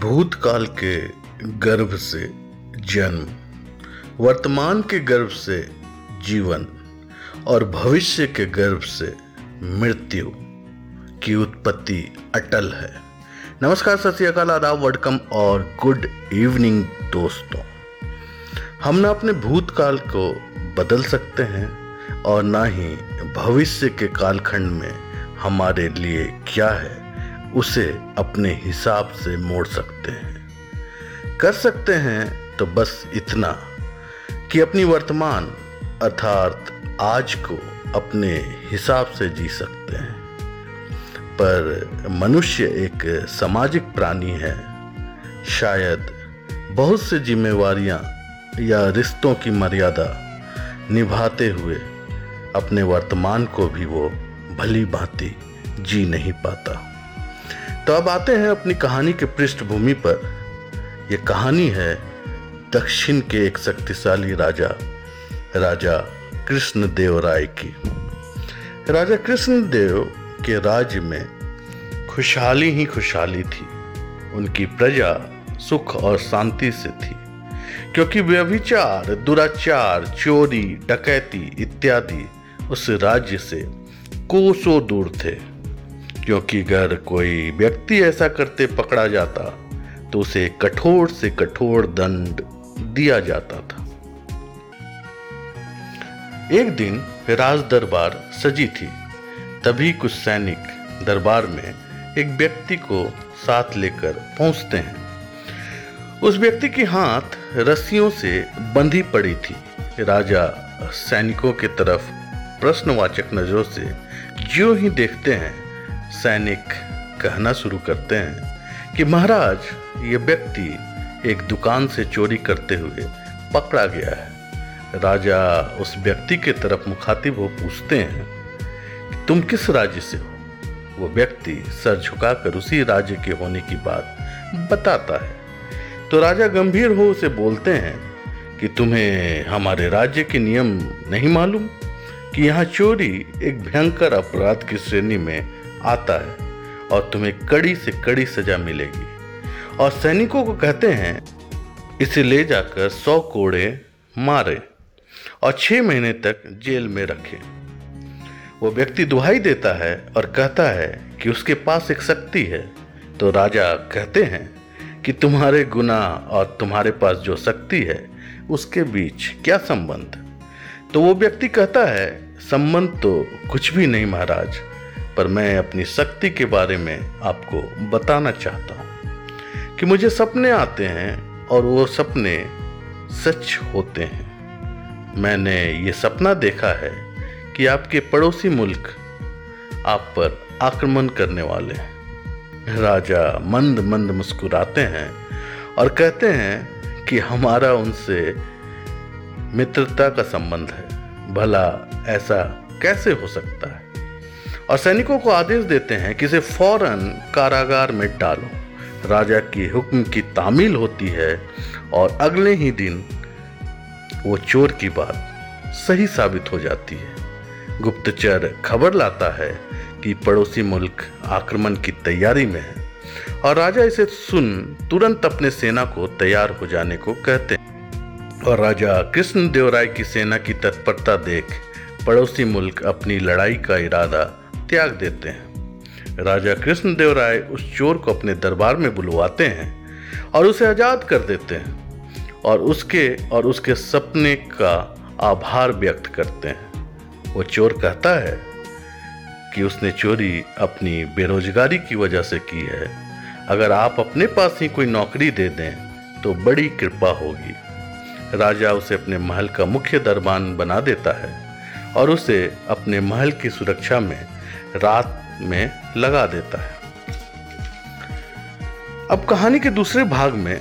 भूतकाल के गर्भ से जन्म, वर्तमान के गर्भ से जीवन और भविष्य के गर्भ से मृत्यु की उत्पत्ति अटल है। नमस्कार, सत श्री अकाल, आदाब, वेलकम और गुड इवनिंग दोस्तों। हम ना अपने भूतकाल को बदल सकते हैं और ना ही भविष्य के कालखंड में हमारे लिए क्या है उसे अपने हिसाब से मोड़ सकते हैं। कर सकते हैं तो बस इतना कि अपनी वर्तमान अर्थात आज को अपने हिसाब से जी सकते हैं। पर मनुष्य एक सामाजिक प्राणी है। शायद बहुत से जिम्मेवारियां या रिश्तों की मर्यादा निभाते हुए अपने वर्तमान को भी वो भली भांति जी नहीं पाता। तो अब आते हैं अपनी कहानी के पृष्ठभूमि पर। यह कहानी है दक्षिण के एक शक्तिशाली राजा कृष्णदेव राय की। राजा कृष्णदेव के राज्य में खुशहाली ही खुशहाली थी। उनकी प्रजा सुख और शांति से थी, क्योंकि व्यभिचार, दुराचार, चोरी, डकैती इत्यादि उस राज्य से कोसों दूर थे। क्योंकि अगर कोई व्यक्ति ऐसा करते पकड़ा जाता तो उसे कठोर से कठोर दंड दिया जाता था। एक दिन राज दरबार सजी थी, तभी कुछ सैनिक दरबार में एक व्यक्ति को साथ लेकर पहुंचते हैं। उस व्यक्ति की हाथ रस्सियों से बंधी पड़ी थी। राजा सैनिकों की तरफ प्रश्नवाचक नजरों से ज्यों ही देखते हैं, सैनिक कहना शुरू करते हैं कि महाराज, ये व्यक्ति एक दुकान से चोरी करते हुए पकड़ा गया है। राजा उस व्यक्ति के तरफ मुखातिब हो पूछते हैं कि तुम किस राज्य से हो। वो व्यक्ति सर झुकाकर उसी राज्य के होने की बात बताता है। तो राजा गंभीर हो उसे बोलते हैं कि तुम्हें हमारे राज्य के नियम नहीं मालूम कि यहाँ चोरी एक भयंकर अपराध की श्रेणी में आता है और तुम्हें कड़ी से कड़ी सजा मिलेगी। और सैनिकों को कहते हैं इसे ले जाकर 100 कोड़े मारे और 6 महीने तक जेल में रखे। वो व्यक्ति दुहाई देता है और कहता है कि उसके पास एक शक्ति है। तो राजा कहते हैं कि तुम्हारे गुनाह और तुम्हारे पास जो शक्ति है उसके बीच क्या संबंध। तो वो व्यक्ति कहता है, संबंध तो कुछ भी नहीं महाराज, पर मैं अपनी शक्ति के बारे में आपको बताना चाहता हूँ कि मुझे सपने आते हैं और वो सपने सच होते हैं। मैंने ये सपना देखा है कि आपके पड़ोसी मुल्क आप पर आक्रमण करने वाले हैं। राजा मंद मंद मुस्कुराते हैं और कहते हैं कि हमारा उनसे मित्रता का संबंध है, भला ऐसा कैसे हो सकता है। और सैनिकों को आदेश देते हैं कि इसे फौरन कारागार में डालो। राजा के हुक्म की तामील होती है और अगले ही दिन वो चोर की बात सही साबित हो जाती है। गुप्तचर खबर लाता है कि पड़ोसी मुल्क आक्रमण की तैयारी में है और राजा इसे सुन तुरंत अपने सेना को तैयार हो जाने को कहते हैं। और राजा कृष्णदेव राय की सेना की तत्परता देख पड़ोसी मुल्क अपनी लड़ाई का इरादा त्याग देते हैं। राजा कृष्णदेव राय उस चोर को अपने दरबार में बुलवाते हैं और उसे आज़ाद कर देते हैं और उसके सपने का आभार व्यक्त करते हैं। वो चोर कहता है कि उसने चोरी अपनी बेरोजगारी की वजह से की है। अगर आप अपने पास ही कोई नौकरी दे दें तो बड़ी कृपा होगी। राजा उसे अपने महल का मुख्य दरबान बना देता है और उसे अपने महल की सुरक्षा में रात में लगा देता है। अब कहानी के दूसरे भाग में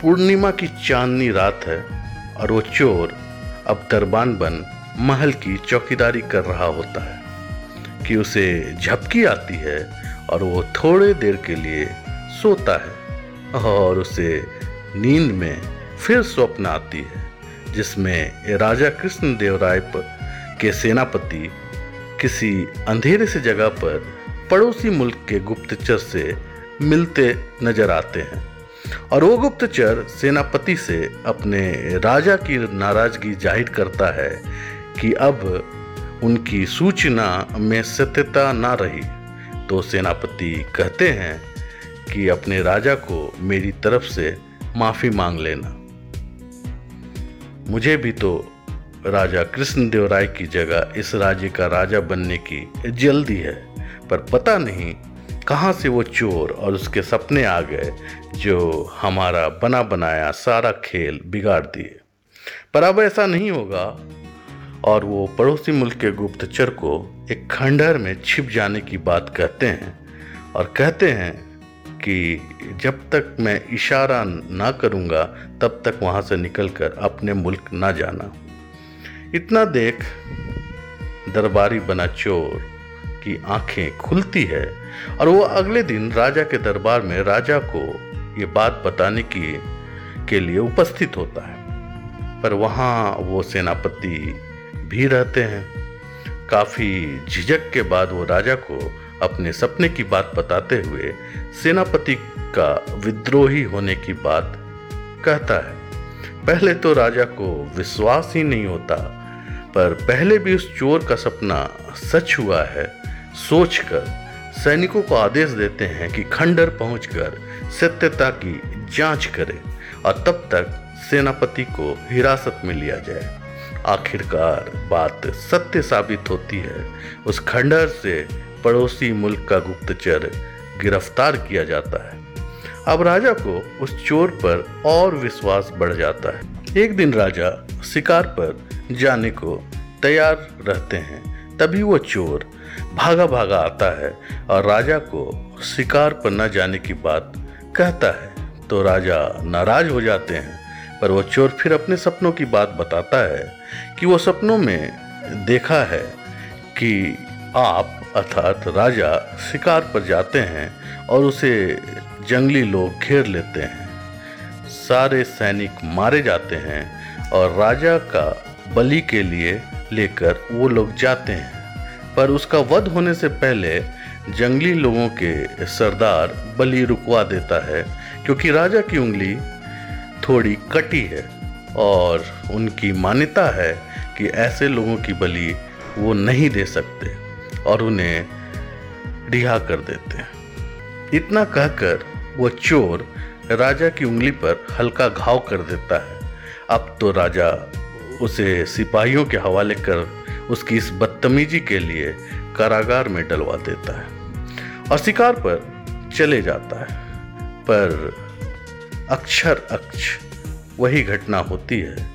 पूर्णिमा की चांदनी रात है और वो चोर अब दरबान बन महल की चौकीदारी कर रहा होता है कि उसे झपकी आती है और वो थोड़े देर के लिए सोता है और उसे नींद में फिर स्वप्न आती है जिसमें राजा कृष्णदेव राय के सेनापति किसी अंधेरे से जगह पर पड़ोसी मुल्क के गुप्तचर से मिलते नजर आते हैं और वो गुप्तचर सेनापति से अपने राजा की नाराजगी जाहिर करता है कि अब उनकी सूचना में सत्यता ना रही। तो सेनापति कहते हैं कि अपने राजा को मेरी तरफ से माफ़ी मांग लेना, मुझे भी तो राजा कृष्णदेव राय की जगह इस राज्य का राजा बनने की जल्दी है, पर पता नहीं कहाँ से वो चोर और उसके सपने आ गए जो हमारा बना बनाया सारा खेल बिगाड़ दिए। पर अब ऐसा नहीं होगा। और वो पड़ोसी मुल्क के गुप्तचर को एक खंडहर में छिप जाने की बात कहते हैं और कहते हैं कि जब तक मैं इशारा ना करूँगा तब तक वहाँ से निकलकर अपने मुल्क ना जाना। इतना देख दरबारी बना चोर की आंखें खुलती है और वो अगले दिन राजा के दरबार में राजा को ये बात बताने के लिए उपस्थित होता है, पर वहाँ वो सेनापति भी रहते हैं। काफ़ी झिझक के बाद वो राजा को अपने सपने की बात बताते हुए सेनापति का विद्रोही होने की बात कहता है। पहले तो राजा को विश्वास ही नहीं होता, पर पहले भी उस चोर का सपना सच हुआ है सोचकर सैनिकों को आदेश देते हैं कि खंडहर पहुंचकर सत्यता की जांच करें और तब तक सेनापति को हिरासत में लिया जाए। आखिरकार बात सत्य साबित होती है। उस खंडहर से पड़ोसी मुल्क का गुप्तचर गिरफ्तार किया जाता है। अब राजा को उस चोर पर और विश्वास बढ़ जाता है। एक दिन राजा शिकार पर जाने को तैयार रहते हैं, तभी वो चोर भागा भागा आता है और राजा को शिकार पर न जाने की बात कहता है। तो राजा नाराज हो जाते हैं, पर वो चोर फिर अपने सपनों की बात बताता है कि वो सपनों में देखा है कि आप अर्थात राजा शिकार पर जाते हैं और उसे जंगली लोग घेर लेते हैं, सारे सैनिक मारे जाते हैं और राजा का बलि के लिए लेकर वो लोग जाते हैं, पर उसका वध होने से पहले जंगली लोगों के सरदार बलि रुकवा देता है क्योंकि राजा की उंगली थोड़ी कटी है और उनकी मान्यता है कि ऐसे लोगों की बलि वो नहीं दे सकते और उन्हें रिहा कर देते हैं। इतना कहकर वो चोर राजा की उंगली पर हल्का घाव कर देता है। अब तो राजा उसे सिपाहियों के हवाले कर उसकी इस बदतमीजी के लिए कारागार में डलवा देता है और शिकार पर चले जाता है, पर अक्षर अक्षर वही घटना होती है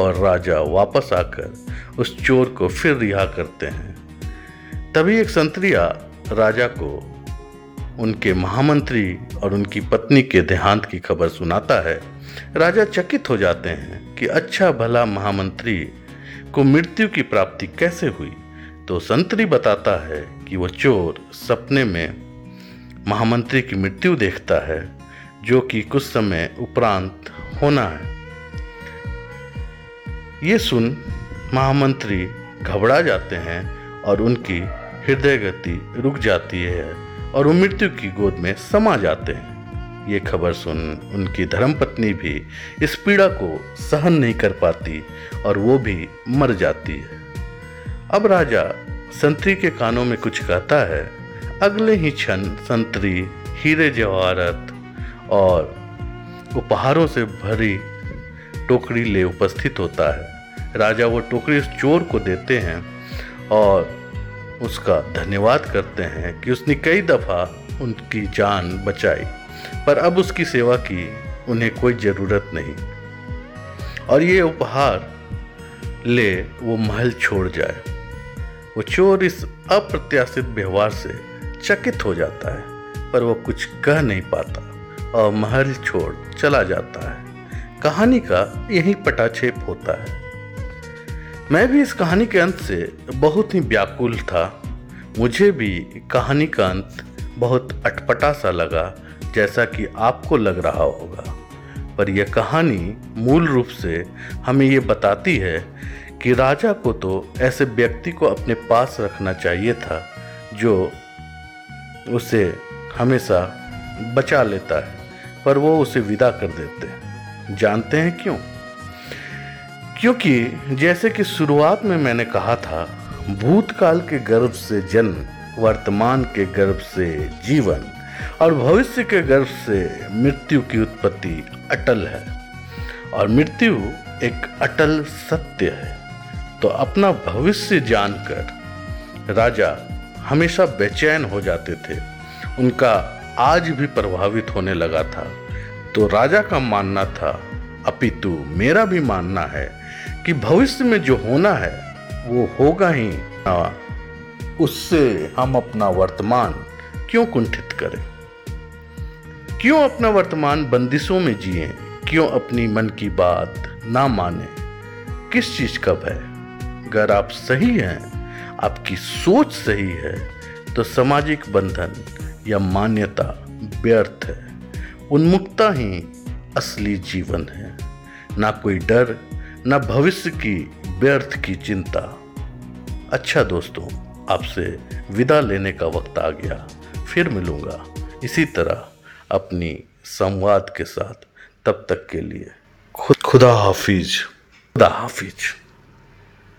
और राजा वापस आकर उस चोर को फिर रिहा करते हैं। तभी एक संतरिया राजा को उनके महामंत्री और उनकी पत्नी के देहांत की खबर सुनाता है। राजा चकित हो जाते हैं कि अच्छा भला महामंत्री को मृत्यु की प्राप्ति कैसे हुई। तो संतरी बताता है कि वो चोर सपने में महामंत्री की मृत्यु देखता है जो कि कुछ समय उपरांत होना है। ये सुन महामंत्री घबरा जाते हैं और उनकी हृदय गति रुक जाती है और वो मृत्यु की गोद में समा जाते हैं। ये खबर सुन उनकी धर्मपत्नी भी इस पीड़ा को सहन नहीं कर पाती और वो भी मर जाती है। अब राजा संतरी के कानों में कुछ कहता है। अगले ही क्षण संतरी हीरे जवाहरात और उपहारों से भरी टोकरी ले उपस्थित होता है। राजा वो टोकरी उस चोर को देते हैं और उसका धन्यवाद करते हैं कि उसने कई दफ़ा उनकी जान बचाई, पर अब उसकी सेवा की उन्हें कोई ज़रूरत नहीं और ये उपहार ले वो महल छोड़ जाए। वो चोर इस अप्रत्याशित व्यवहार से चकित हो जाता है, पर वो कुछ कह नहीं पाता और महल छोड़ चला जाता है। कहानी का यही पटाक्षेप होता है। मैं भी इस कहानी के अंत से बहुत ही व्याकुल था। मुझे भी कहानी का अंत बहुत अटपटा सा लगा, जैसा कि आपको लग रहा होगा, पर यह कहानी मूल रूप से हमें ये बताती है कि राजा को तो ऐसे व्यक्ति को अपने पास रखना चाहिए था जो उसे हमेशा बचा लेता है, पर वो उसे विदा कर देते हैं। जानते हैं क्यों? क्योंकि जैसे कि शुरुआत में मैंने कहा था, भूतकाल के गर्भ से जन्म, वर्तमान के गर्भ से जीवन और भविष्य के गर्भ से मृत्यु की उत्पत्ति अटल है और मृत्यु एक अटल सत्य है। तो अपना भविष्य जानकर राजा हमेशा बेचैन हो जाते थे, उनका आज भी प्रभावित होने लगा था। तो राजा का मानना था, अपितु मेरा भी मानना है कि भविष्य में जो होना है वो होगा ही, उससे हम अपना वर्तमान क्यों कुंठित करें? क्यों अपना वर्तमान बंदिशों में जिएं? क्यों अपनी मन की बात ना माने? किस चीज़ का भय? अगर आप सही हैं, आपकी सोच सही है, तो सामाजिक बंधन या मान्यता व्यर्थ है। उन्मुक्तता ही असली जीवन है। ना कोई डर, ना भविष्य की व्यर्थ की चिंता। अच्छा दोस्तों, आपसे विदा लेने का वक्त आ गया। फिर मिलूँगा इसी तरह अपनी संवाद के साथ। तब तक के लिए खुदा हाफिज।